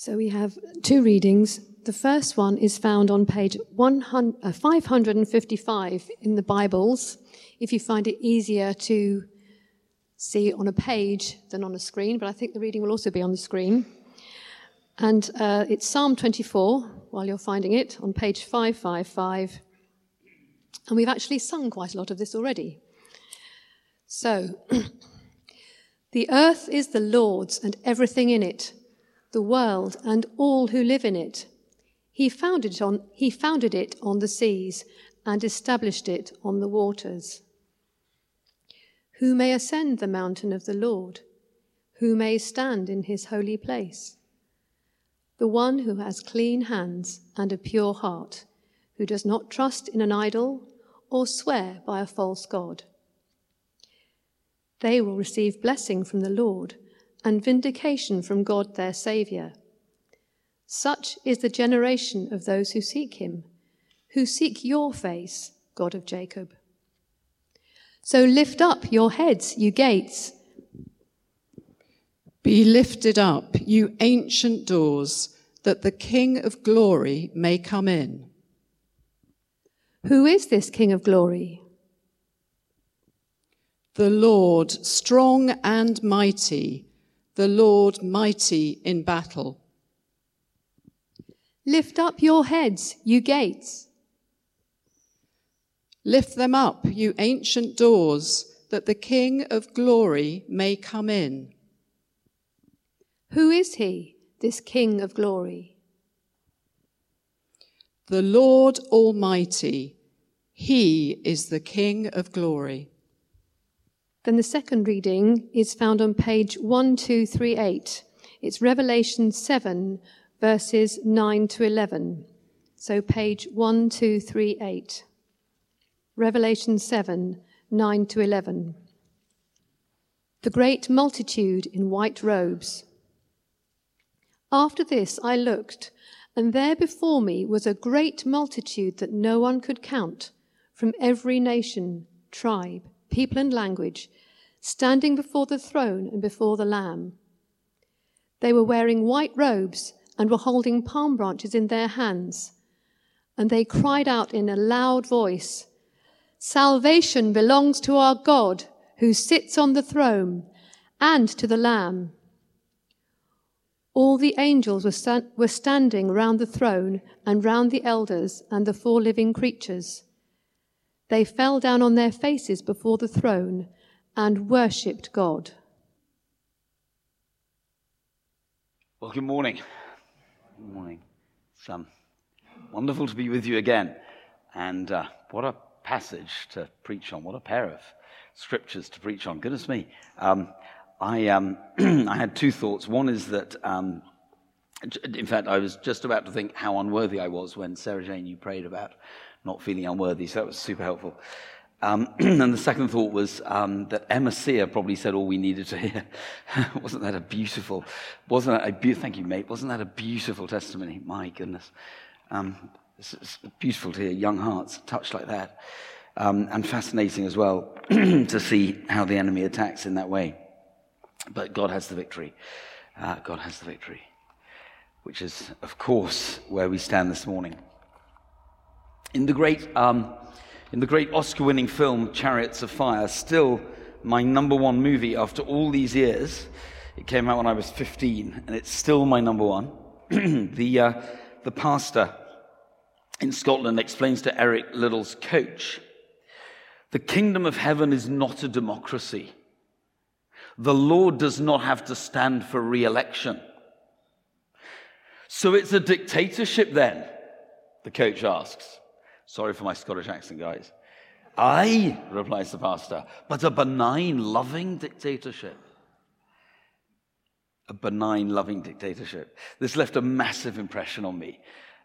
So we have two readings. The first one is found on page 555 in the Bibles, if you find it easier to see on a page than on a screen, but I think the reading will also be on the screen. And it's Psalm 24, while you're finding it, on page 555. And we've actually sung quite a lot of this already. So, the earth is the Lord's and everything in it, the world and all who live in it. He founded it on the seas and established it on the waters. Who may ascend the mountain of the Lord? Who may stand in his holy place? The one who has clean hands and a pure heart, who does not trust in an idol or swear by a false god. They will receive blessing from the Lord and vindication from God their Saviour. Such is the generation of those who seek him, who seek your face, God of Jacob. So lift up your heads, you gates. Be lifted up, you ancient doors, that the King of glory may come in. Who is this King of glory? The Lord, strong and mighty, the Lord mighty in battle. Lift up your heads, you gates. Lift them up, you ancient doors, that the King of glory may come in. Who is he, this King of glory? The Lord Almighty, he is the King of glory. Then the second reading is found on page 1238. It's Revelation 7, verses 9 to 11. So page 1238. Revelation 7, 9 to 11. The great multitude in white robes. After this I looked, and there before me was a great multitude that no one could count, from every nation, tribe, people and language, standing before the throne and before the Lamb. They were wearing white robes and were holding palm branches in their hands. And they cried out in a loud voice, "Salvation belongs to our God, who sits on the throne, and to the Lamb." All the angels were standing round the throne and round the elders and the four living creatures. They fell down on their faces before the throne and worshipped God. Well, good morning. Good morning. It's wonderful to be with you again. And what a passage to preach on. What a pair of scriptures to preach on. Goodness me. I had two thoughts. One is that, in fact, I was just about to think how unworthy I was when, Sarah-Jane, you prayed about not feeling unworthy. So that was super helpful. And the second thought was that Emma Sear probably said all we needed to hear. Thank you, mate. Wasn't that a beautiful testimony? My goodness. It's beautiful to hear young hearts touched like that. And fascinating as well to see how the enemy attacks in that way. But God has the victory. God has the victory, which is, of course, where we stand this morning. In the great Oscar-winning film Chariots of Fire, still my number one movie after all these years. It came out when I was 15, and it's still my number one. The pastor in Scotland explains to Eric Little's coach, "The kingdom of heaven is not a democracy. The Lord does not have to stand for re-election." "So it's a dictatorship then?" the coach asks. Sorry for my Scottish accent, guys. "Aye," replies the pastor, "but a benign, loving dictatorship." A benign, loving dictatorship. This left a massive impression on me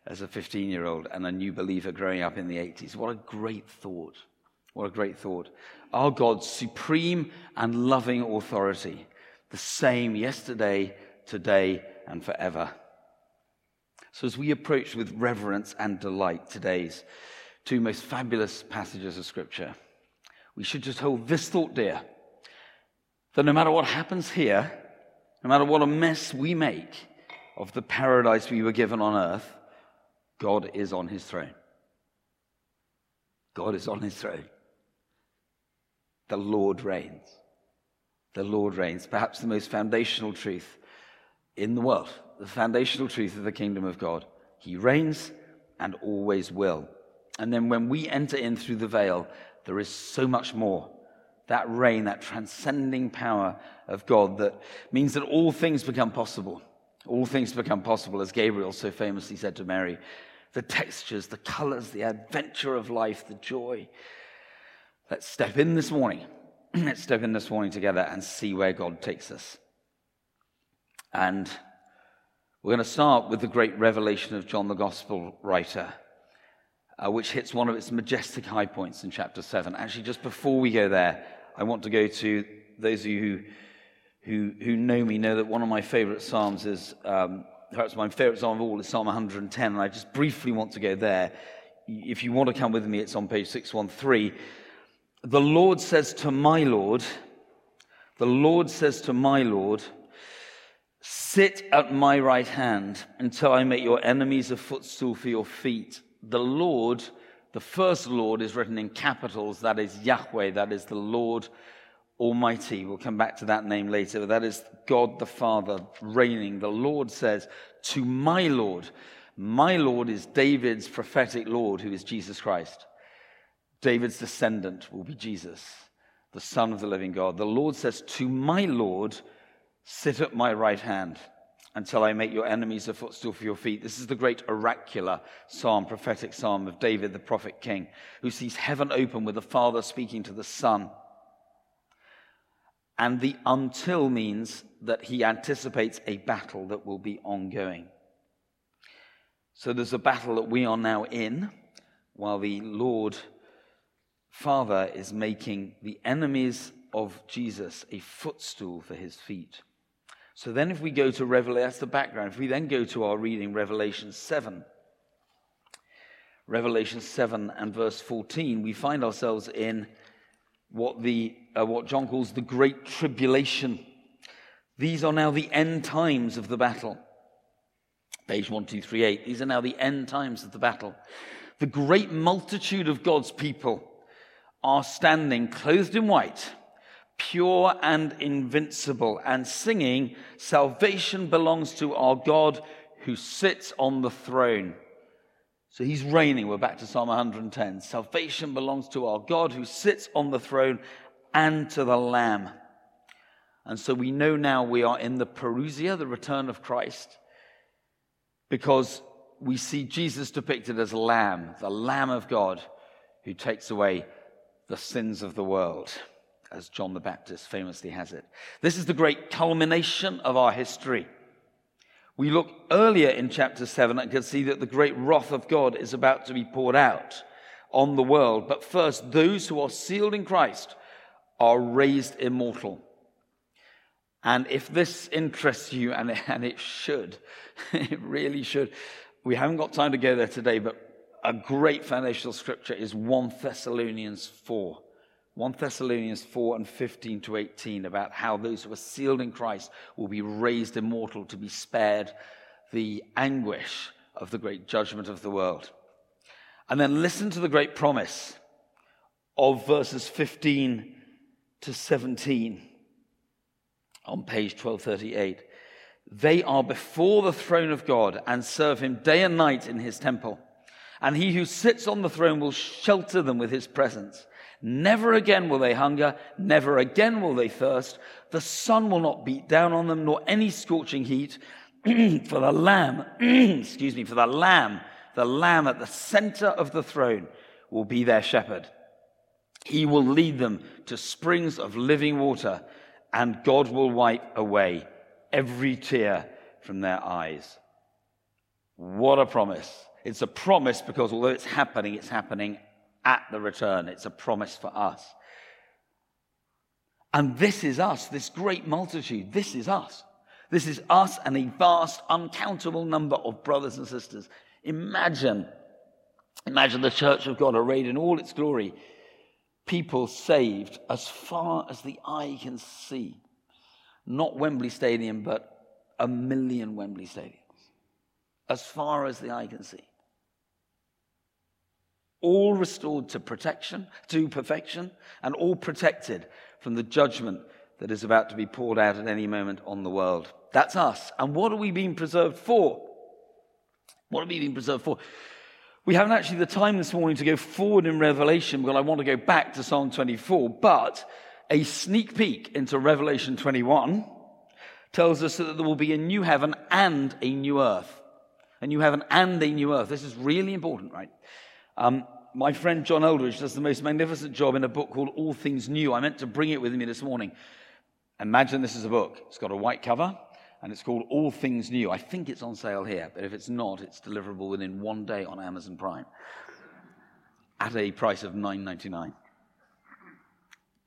as a 15-year-old and a new believer growing up in the 80s. What a great thought. What a great thought. Our God's supreme and loving authority, the same yesterday, today, and forever. So as we approach with reverence and delight today's two most fabulous passages of Scripture, we should just hold this thought dear, that no matter what happens here, no matter what a mess we make, of the paradise we were given on earth, God is on his throne. God is on his throne. The Lord reigns. The Lord reigns. Perhaps the most foundational truth in the world, the foundational truth of the kingdom of God. He reigns and always will. And then when we enter in through the veil, there is so much more. That reign, that transcending power of God that means that all things become possible. All things become possible, as Gabriel so famously said to Mary. The textures, the colors, the adventure of life, the joy. Let's step in this morning. Let's step in this morning together and see where God takes us. And we're going to start with the great revelation of John the Gospel writer, which hits one of its majestic high points in chapter 7. Actually, just before we go there, I want to go to those of you who know me know that one of my favorite psalms is, perhaps my favorite psalm of all is Psalm 110, and I just briefly want to go there. If you want to come with me, it's on page 613. The Lord says to my Lord, the Lord says to my Lord, sit at my right hand until I make your enemies a footstool for your feet. The Lord, the first Lord, is written in capitals. That is Yahweh, that is the Lord Almighty. We'll come back to that name later. But that is God the Father reigning. The Lord says, to my Lord. My Lord is David's prophetic Lord, who is Jesus Christ. David's descendant will be Jesus, the Son of the living God. The Lord says, to my Lord, sit at my right hand until I make your enemies a footstool for your feet. This is the great oracular psalm, prophetic psalm of David, the prophet king, who sees heaven open with the Father speaking to the Son. And the until means that he anticipates a battle that will be ongoing. So there's a battle that we are now in, while the Lord Father is making the enemies of Jesus a footstool for his feet. So then if we go to Revelation, that's the background. If we then go to our reading, Revelation 7 and verse 14, we find ourselves in what John calls the Great Tribulation. These are now the end times of the battle. Page 1238. These are now the end times of the battle. The great multitude of God's people are standing clothed in white, pure and invincible, and singing, salvation belongs to our God who sits on the throne. So he's reigning. We're back to Psalm 110. Salvation belongs to our God who sits on the throne and to the Lamb. And so we know now we are in the parousia, the return of Christ, because we see Jesus depicted as Lamb, the Lamb of God who takes away the sins of the world, as John the Baptist famously has it. This is the great culmination of our history. We look earlier in chapter 7 and can see that the great wrath of God is about to be poured out on the world. But first, those who are sealed in Christ are raised immortal. And if this interests you, and it should, it really should. We haven't got time to go there today, but a great foundational scripture is 1 Thessalonians 4. 1 Thessalonians 4 and 15 to 18 about how those who are sealed in Christ will be raised immortal to be spared the anguish of the great judgment of the world. And then listen to the great promise of verses 15 to 17 on page 1238. They are before the throne of God and serve him day and night in his temple. And he who sits on the throne will shelter them with his presence. Never again will they hunger, never again will they thirst. The sun will not beat down on them, nor any scorching heat. For the Lamb, the Lamb at the center of the throne will be their shepherd. He will lead them to springs of living water, and God will wipe away every tear from their eyes. What a promise. It's a promise because although it's happening at the return. It's a promise for us. And this is us, this great multitude. This is us. This is us and a vast, uncountable number of brothers and sisters. Imagine the church of God arrayed in all its glory. People saved as far as the eye can see. Not Wembley Stadium, but a million Wembley Stadiums. as far as the eye can see. All restored to protection, to perfection, and all protected from the judgment that is about to be poured out at any moment on the world. That's us. And what are we being preserved for? What are we being preserved for? We haven't actually the time this morning to go forward in Revelation, because I want to go back to Psalm 24, but a sneak peek into Revelation 21 tells us that there will be a new heaven and a new earth. A new heaven and a new earth. This is really important, right? My friend John Eldridge does the most magnificent job in a book called All Things New. I meant to bring it with me this morning. Imagine this is a book. It's got a white cover, and it's called All Things New. I think it's on sale here, but if it's not, it's deliverable within one day on Amazon Prime at a price of $9.99.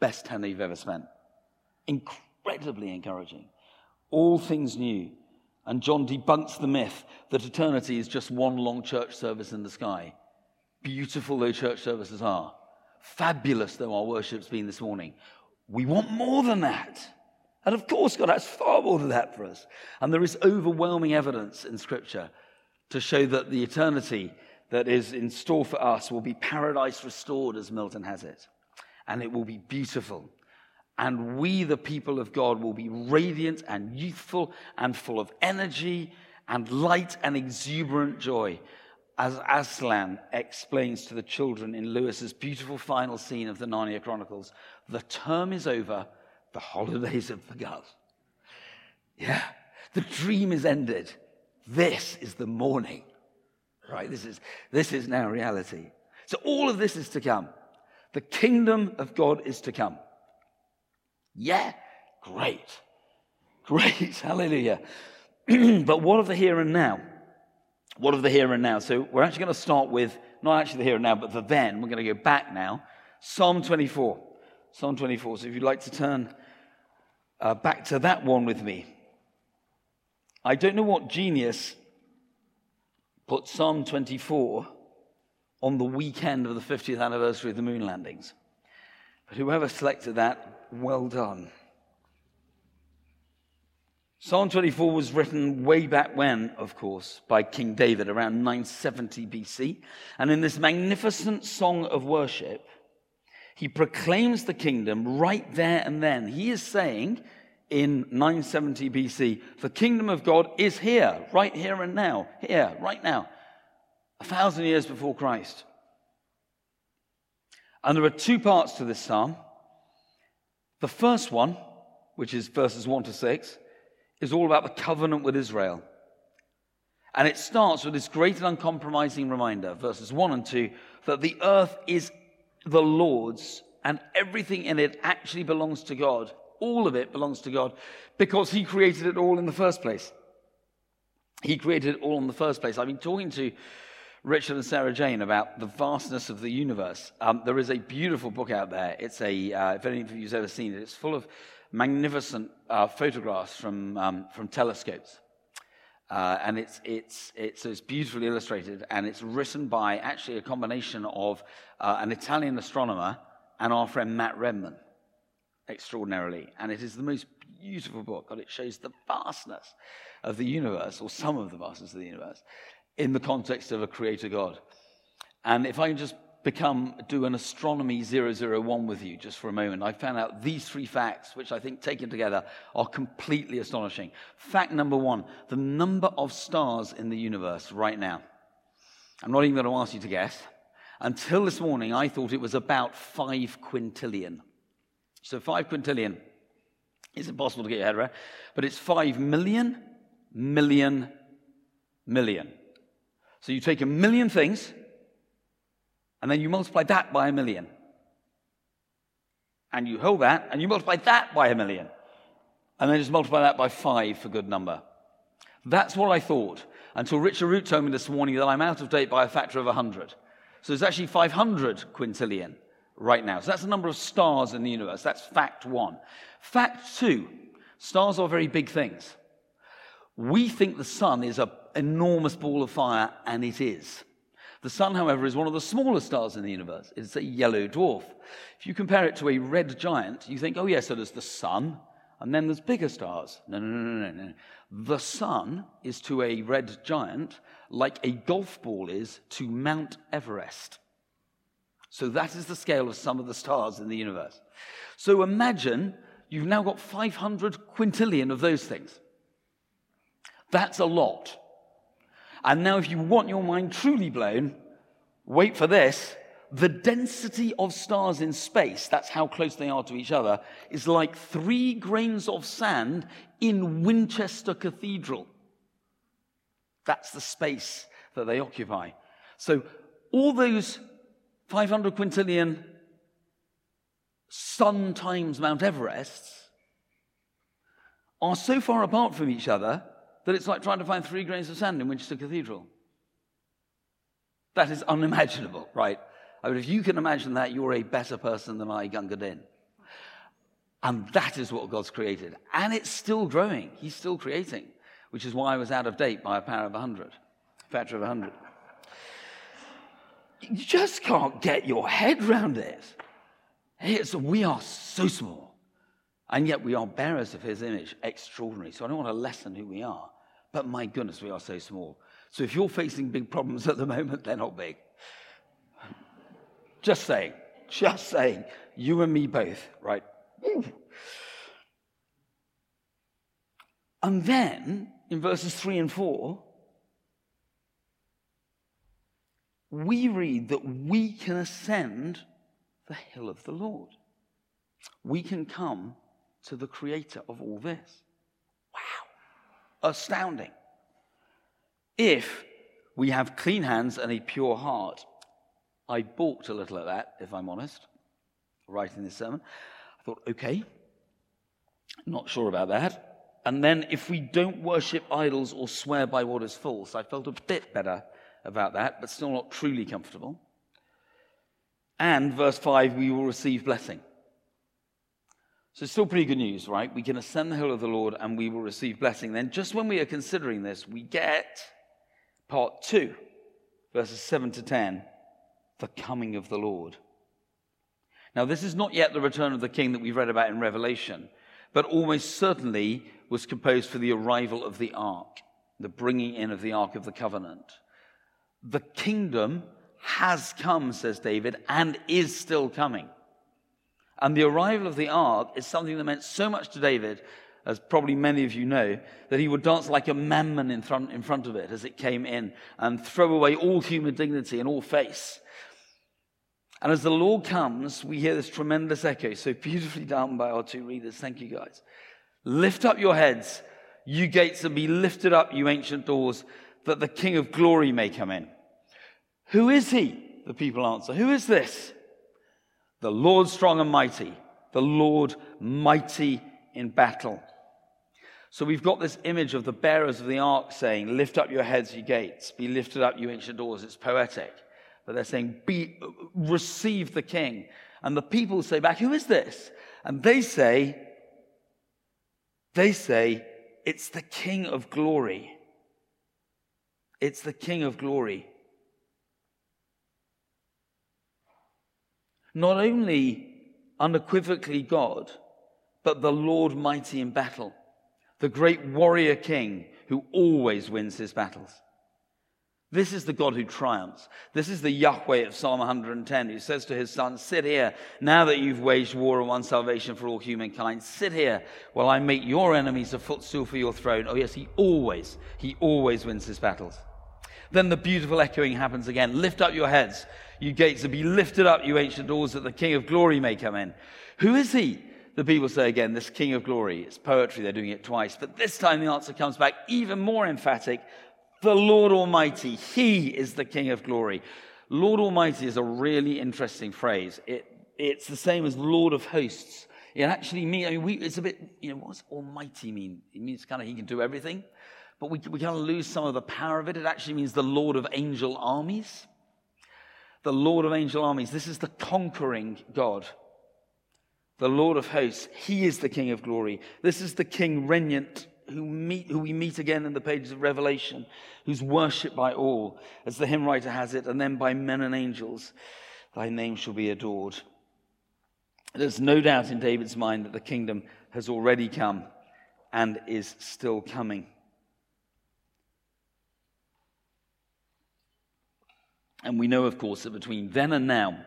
Best $10 you've ever spent. Incredibly encouraging. All Things New. And John debunks the myth that eternity is just one long church service in the sky. Beautiful though church services are. Fabulous though our worship's been this morning. We want more than that. And of course, God has far more than that for us. And there is overwhelming evidence in Scripture to show that the eternity that is in store for us will be paradise restored, as Milton has it. And it will be beautiful. And we, the people of God, will be radiant and youthful and full of energy and light and exuberant joy, as Aslan explains to the children in Lewis's beautiful final scene of the Narnia Chronicles. The term is over. The holidays have begun. Yeah, the dream is ended. This is the morning, right? This is now reality. So all of this is to come. The kingdom of God is to come. Yeah, great. Great, hallelujah. But what of the here and now? What of the here and now? So we're actually going to start with, not actually the here and now, but the then. We're going to go back now. Psalm 24. Psalm 24. So if you'd like to turn back to that one with me. I don't know what genius put Psalm 24 on the weekend of the 50th anniversary of the moon landings. But whoever selected that, well done. Psalm 24 was written way back when, of course, by King David, around 970 BC. And in this magnificent song of worship, he proclaims the kingdom right there and then. He is saying in 970 BC, the kingdom of God is here, right here and now, here, right now. 1,000 years before Christ. And there are two parts to this psalm. The first one, which is verses 1 to 6, is all about the covenant with Israel. And it starts with this great and uncompromising reminder, verses 1 and 2, that the earth is the Lord's and everything in it actually belongs to God. All of it belongs to God because he created it all in the first place. He created it all in the first place. I've been talking to Richard and Sarah-Jane about the vastness of the universe. There is a beautiful book out there. It's if any of you've ever seen it, it's full of magnificent photographs from telescopes, and it's beautifully illustrated, and it's written by actually a combination of an Italian astronomer and our friend Matt Redman, extraordinarily, and it is the most beautiful book, and it shows the vastness of the universe, or some of the vastness of the universe, in the context of a creator God. And if I can just do an astronomy 001 with you just for a moment, I found out these three facts, which I think taken together are completely astonishing. Fact number one, the number of stars in the universe right now. I'm not even going to ask you to guess. Until this morning, I thought it was about 5 quintillion. So 5 quintillion is impossible to get your head around, but it's 5 million, million, million. So you take 1 million things, and then you multiply that by 1 million. And you hold that, and you multiply that by 1 million. And then just multiply that by 5 for good number. That's what I thought, until Richard Root told me this morning that I'm out of date by a factor of 100. So it's actually 500 quintillion right now. So that's the number of stars in the universe. That's fact one. Fact two, stars are very big things. We think the sun is an enormous ball of fire, and it is. The sun, however, is one of the smallest stars in the universe. It's a yellow dwarf. If you compare it to a red giant, you think, oh, yeah, so there's the sun, and then there's bigger stars. No, no, no, no, no. The sun is to a red giant like a golf ball is to Mount Everest. So that is the scale of some of the stars in the universe. So imagine you've now got 500 quintillion of those things. That's a lot. And now if you want your mind truly blown, wait for this. The density of stars in space, that's how close they are to each other, is like 3 grains of sand in Winchester Cathedral. That's the space that they occupy. So all those 500 quintillion sun times Mount Everests are so far apart from each other that it's like trying to find 3 grains of sand in Winchester Cathedral. That is unimaginable, right? I mean, if you can imagine that, you're a better person than I, Gunga Din. And that is what God's created. And it's still growing. He's still creating, which is why I was out of date by a factor of 100. You just can't get your head round it. We are so small, and yet we are bearers of his image. Extraordinary. So I don't want to lessen who we are, but my goodness, we are so small. So if you're facing big problems at the moment, they're not big. Just saying, you and me both, right? And then, in verses 3 and 4, we read that we can ascend the hill of the Lord. We can come to the creator of all this. Wow. Astounding. If we have clean hands and a pure heart. I balked a little at that, if I'm honest, writing this sermon. I thought, okay, not sure about that. And then if we don't worship idols or swear by what is false, I felt a bit better about that, but still not truly comfortable. And verse 5, we will receive blessing. So it's still pretty good news, right? We can ascend the hill of the Lord and we will receive blessing. Then just when we are considering this, we get part 2, verses 7 to 10. The coming of the Lord. Now, this is not yet the return of the king that we've read about in Revelation, but almost certainly was composed for the arrival of the ark, the bringing in of the ark of the covenant. The kingdom has come, says David, and is still coming. And the arrival of the ark is something that meant so much to David, as probably many of you know, that he would dance like a mammon in front of it as it came in and throw away all human dignity and all face. And as the Lord comes, we hear this tremendous echo, so beautifully done by our 2 readers. Thank you, guys. Lift up your heads, you gates, and be lifted up, you ancient doors, that the King of glory may come in. Who is he? The people answer. Who is this? The Lord strong and mighty, the Lord mighty in battle. So we've got this image of the bearers of the ark saying, lift up your heads, you gates, be lifted up, you ancient doors. It's poetic. But they're saying, receive the king. And the people say back, who is this? And they say, it's the King of glory. It's the King of glory. Not only unequivocally God, but the Lord mighty in battle, the great warrior king who always wins his battles. This is the God who triumphs. This is the Yahweh of Psalm 110 who says to his son, sit here, now that you've waged war and won salvation for all humankind, sit here while I make your enemies a footstool for your throne. Oh yes, he always wins his battles. Then the beautiful echoing happens again. Lift up your heads, you gates, and be lifted up, you ancient doors, that the King of glory may come in. Who is he? The people say again, this King of glory. It's poetry, they're doing it twice. But this time the answer comes back even more emphatic, the Lord Almighty, he is the King of glory. Lord Almighty is a really interesting phrase. It's the same as Lord of hosts. It actually means, it's a bit, what does Almighty mean? It means kind of he can do everything, but we kind of lose some of the power of it. It actually means the Lord of angel armies. The Lord of angel armies, this is the conquering God. The Lord of hosts, he is the King of glory. This is the King regnant who we meet again in the pages of Revelation, who's worshipped by all, as the hymn writer has it, and then by men and angels, thy name shall be adored. There's no doubt in David's mind that the kingdom has already come and is still coming. And we know, of course, that between then and now,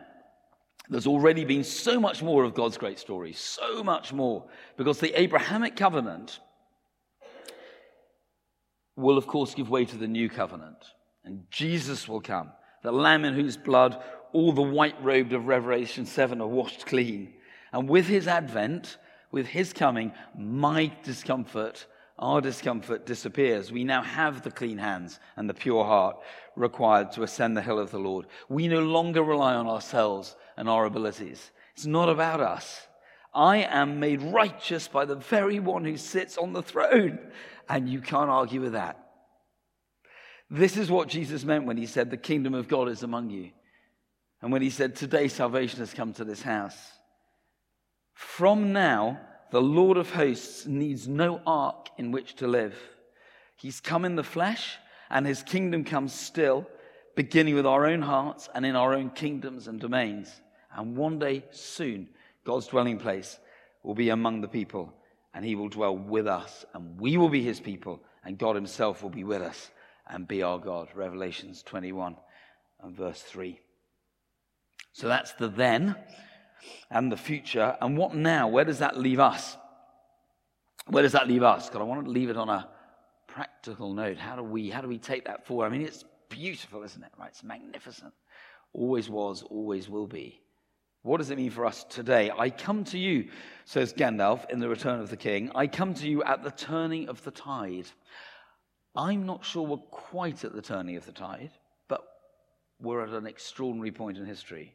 there's already been so much more of God's great story, so much more, because the Abrahamic covenant will, of course, give way to the new covenant, and Jesus will come, the Lamb in whose blood all the white-robed of Revelation 7 are washed clean. And with his advent, with his coming, my discomfort, our discomfort disappears. We now have the clean hands and the pure heart required to ascend the hill of the Lord. We no longer rely on ourselves and our abilities. It's not about us. I am made righteous by the very one who sits on the throne. And you can't argue with that. This is what Jesus meant when he said, the kingdom of God is among you. And when he said, today salvation has come to this house. From now, the Lord of hosts needs no ark in which to live. He's come in the flesh, and his kingdom comes still, beginning with our own hearts and in our own kingdoms and domains. And one day soon, God's dwelling place will be among the people, and he will dwell with us, and we will be his people, and God himself will be with us and be our God. Revelation 21 and verse 3. So that's the then and the future. And what now? Where does that leave us? Where does that leave us? Because I want to leave it on a practical note. How do we take that forward? I mean, it's beautiful, isn't it? Right? It's magnificent. Always was, always will be. What does it mean for us today? I come to you, says Gandalf in The Return of the King. I come to you at the turning of the tide. I'm not sure we're quite at the turning of the tide, but we're at an extraordinary point in history.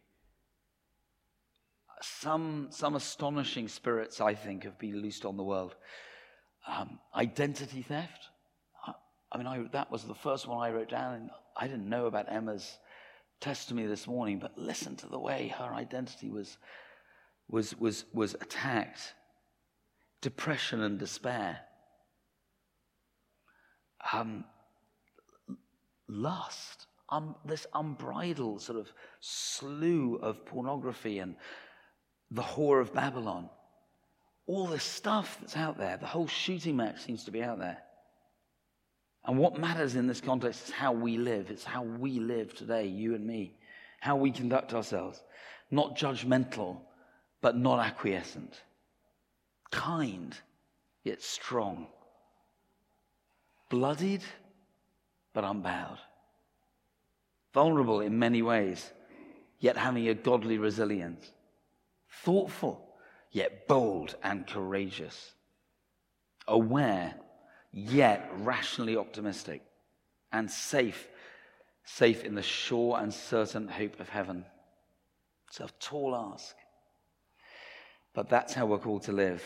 Some astonishing spirits, I think, have been loosed on the world. Identity theft. That was the first one I wrote down, and I didn't know about Emma's testimony this morning, but listen to the way her identity was attacked. Depression and despair. Lust. This unbridled sort of slew of pornography and the whore of Babylon. All this stuff that's out there. The whole shooting match seems to be out there. And what matters in this context is how we live. It's how we live today, you and me. How we conduct ourselves. Not judgmental, but not acquiescent. Kind, yet strong. Bloodied, but unbowed. Vulnerable in many ways, yet having a godly resilience. Thoughtful, yet bold and courageous. Aware, yet rationally optimistic, and safe in the sure and certain hope of heaven. It's a tall ask, but that's how we're called to live.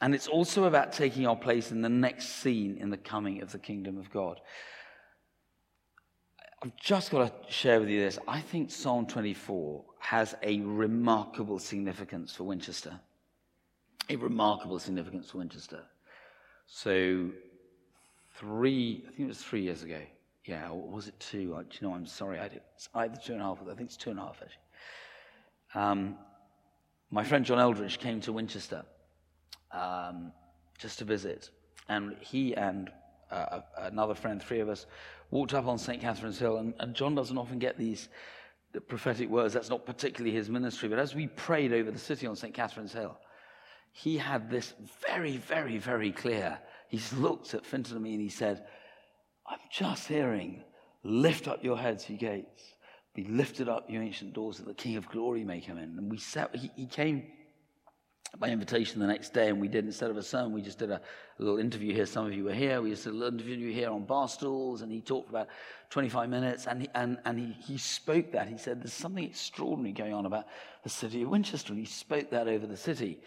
And it's also about taking our place in the next scene in the coming of the kingdom of God. I've just got to share with you this. I think Psalm 24 has a remarkable significance for Winchester. A remarkable significance for Winchester. So, 3 years ago. Yeah, or was it 2? I'm sorry. It's either 2.5, I think it's 2.5 actually. My friend John Eldridge came to Winchester just to visit. And he and another friend, 3 of us, walked up on St. Catherine's Hill. And John doesn't often get these prophetic words. That's not particularly his ministry. But as we prayed over the city on St. Catherine's Hill, he had this very, very, very clear. He's looked at Fintan and me and he said, I'm just hearing, lift up your heads, you gates. Be lifted up, you ancient doors, that the King of Glory may come in. And we sat, he came by invitation the next day, and we did, instead of a sermon, we just did a little interview here. Some of you were here. We just did a little interview here on bar stools, and he talked for about 25 minutes, and he spoke that. He said, there's something extraordinary going on about the city of Winchester, and he spoke that over the city.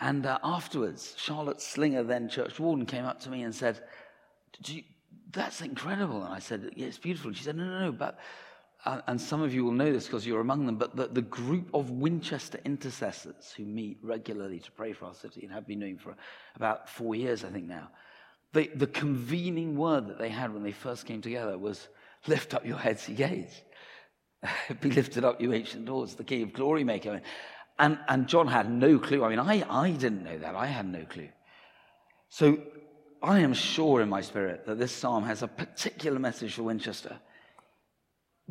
And afterwards, Charlotte Slinger, then church warden, came up to me and said, that's incredible. And I said, yeah, it's beautiful. And she said, no, but, and some of you will know this because you're among them, but the group of Winchester intercessors who meet regularly to pray for our city and have been doing for about 4 years, I think now, the convening word that they had when they first came together was, lift up your heads, ye gates. Be lifted up, you ancient doors, the King of Glory may come in. And John had no clue. I didn't know that. I had no clue. So I am sure in my spirit that this psalm has a particular message for Winchester.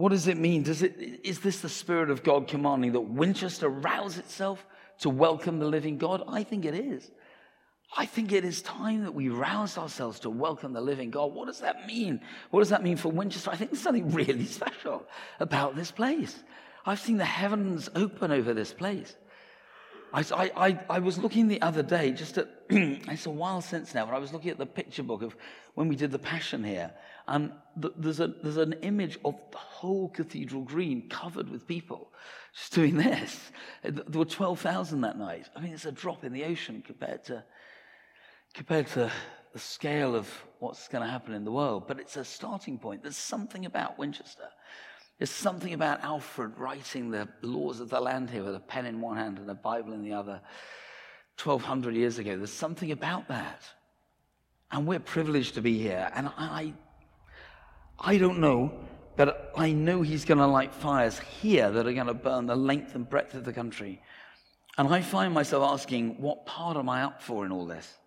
What does it mean? Is this the Spirit of God commanding that Winchester rouse itself to welcome the living God? I think it is. I think it is time that we rouse ourselves to welcome the living God. What does that mean? What does that mean for Winchester? I think there's something really special about this place. I've seen the heavens open over this place. I was looking the other day, just at, it's a while since now, but I was looking at the picture book of when we did the Passion here. There's an image of the whole Cathedral Green covered with people just doing this. There were 12,000 that night. I mean, it's a drop in the ocean compared to the scale of what's going to happen in the world. But it's a starting point. There's something about Winchester. There's something about Alfred writing the laws of the land here with a pen in one hand and a Bible in the other 1,200 years ago. There's something about that. And we're privileged to be here. And I don't know, but I know he's going to light fires here that are going to burn the length and breadth of the country. And I find myself asking, what part am I up for in all this?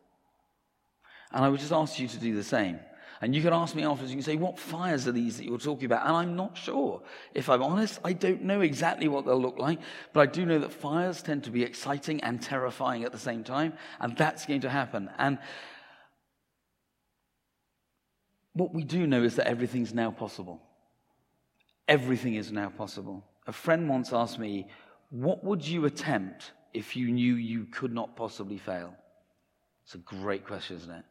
And I would just ask you to do the same. And you can ask me afterwards, you can say, what fires are these that you're talking about? And I'm not sure. If I'm honest, I don't know exactly what they'll look like, but I do know that fires tend to be exciting and terrifying at the same time, and that's going to happen. And what we do know is that everything's now possible. Everything is now possible. A friend once asked me, what would you attempt if you knew you could not possibly fail? It's a great question, isn't it?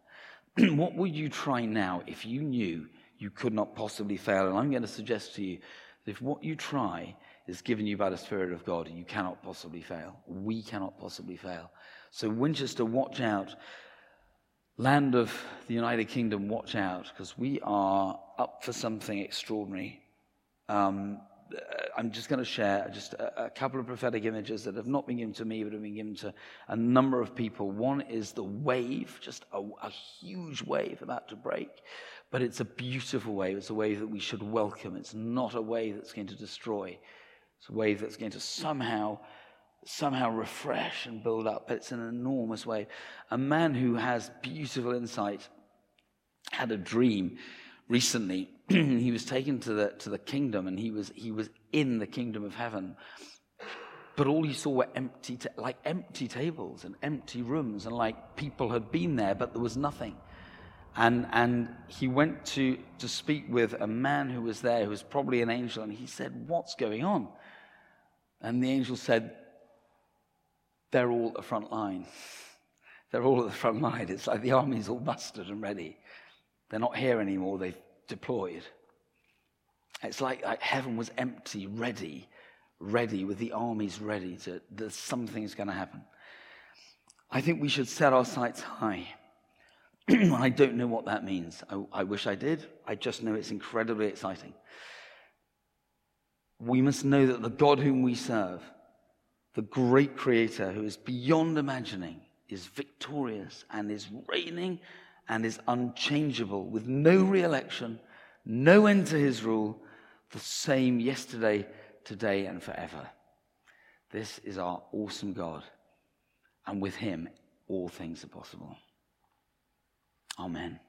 What would you try now if you knew you could not possibly fail? And I'm going to suggest to you that if what you try is given you by the Spirit of God, you cannot possibly fail. We cannot possibly fail. So Winchester, watch out. Land of the United Kingdom, watch out, because we are up for something extraordinary. I'm just going to share just a couple of prophetic images that have not been given to me, but have been given to a number of people. One is the wave, just a huge wave about to break, but it's a beautiful wave. It's a wave that we should welcome. It's not a wave that's going to destroy. It's a wave that's going to somehow refresh and build up, but it's an enormous wave. A man who has beautiful insight had a dream recently. He was taken to the kingdom, and he was in the kingdom of heaven. But all he saw were empty tables and empty rooms, and like people had been there, but there was nothing. And he went to speak with a man who was there, who was probably an angel, and he said, "What's going on?" And the angel said, "They're all at the front line. They're all at the front line. It's like the army's all mustered and ready. They're not here anymore. They've deployed." It's like heaven was empty, ready with the armies ready. Something's going to happen. I think we should set our sights high. I don't know what that means. I wish I did. I just know it's incredibly exciting. We must know that the God whom we serve, the great Creator who is beyond imagining, is victorious and is reigning and is unchangeable, with no re-election, no end to his rule, the same yesterday, today, and forever. This is our awesome God, and with him all things are possible. Amen.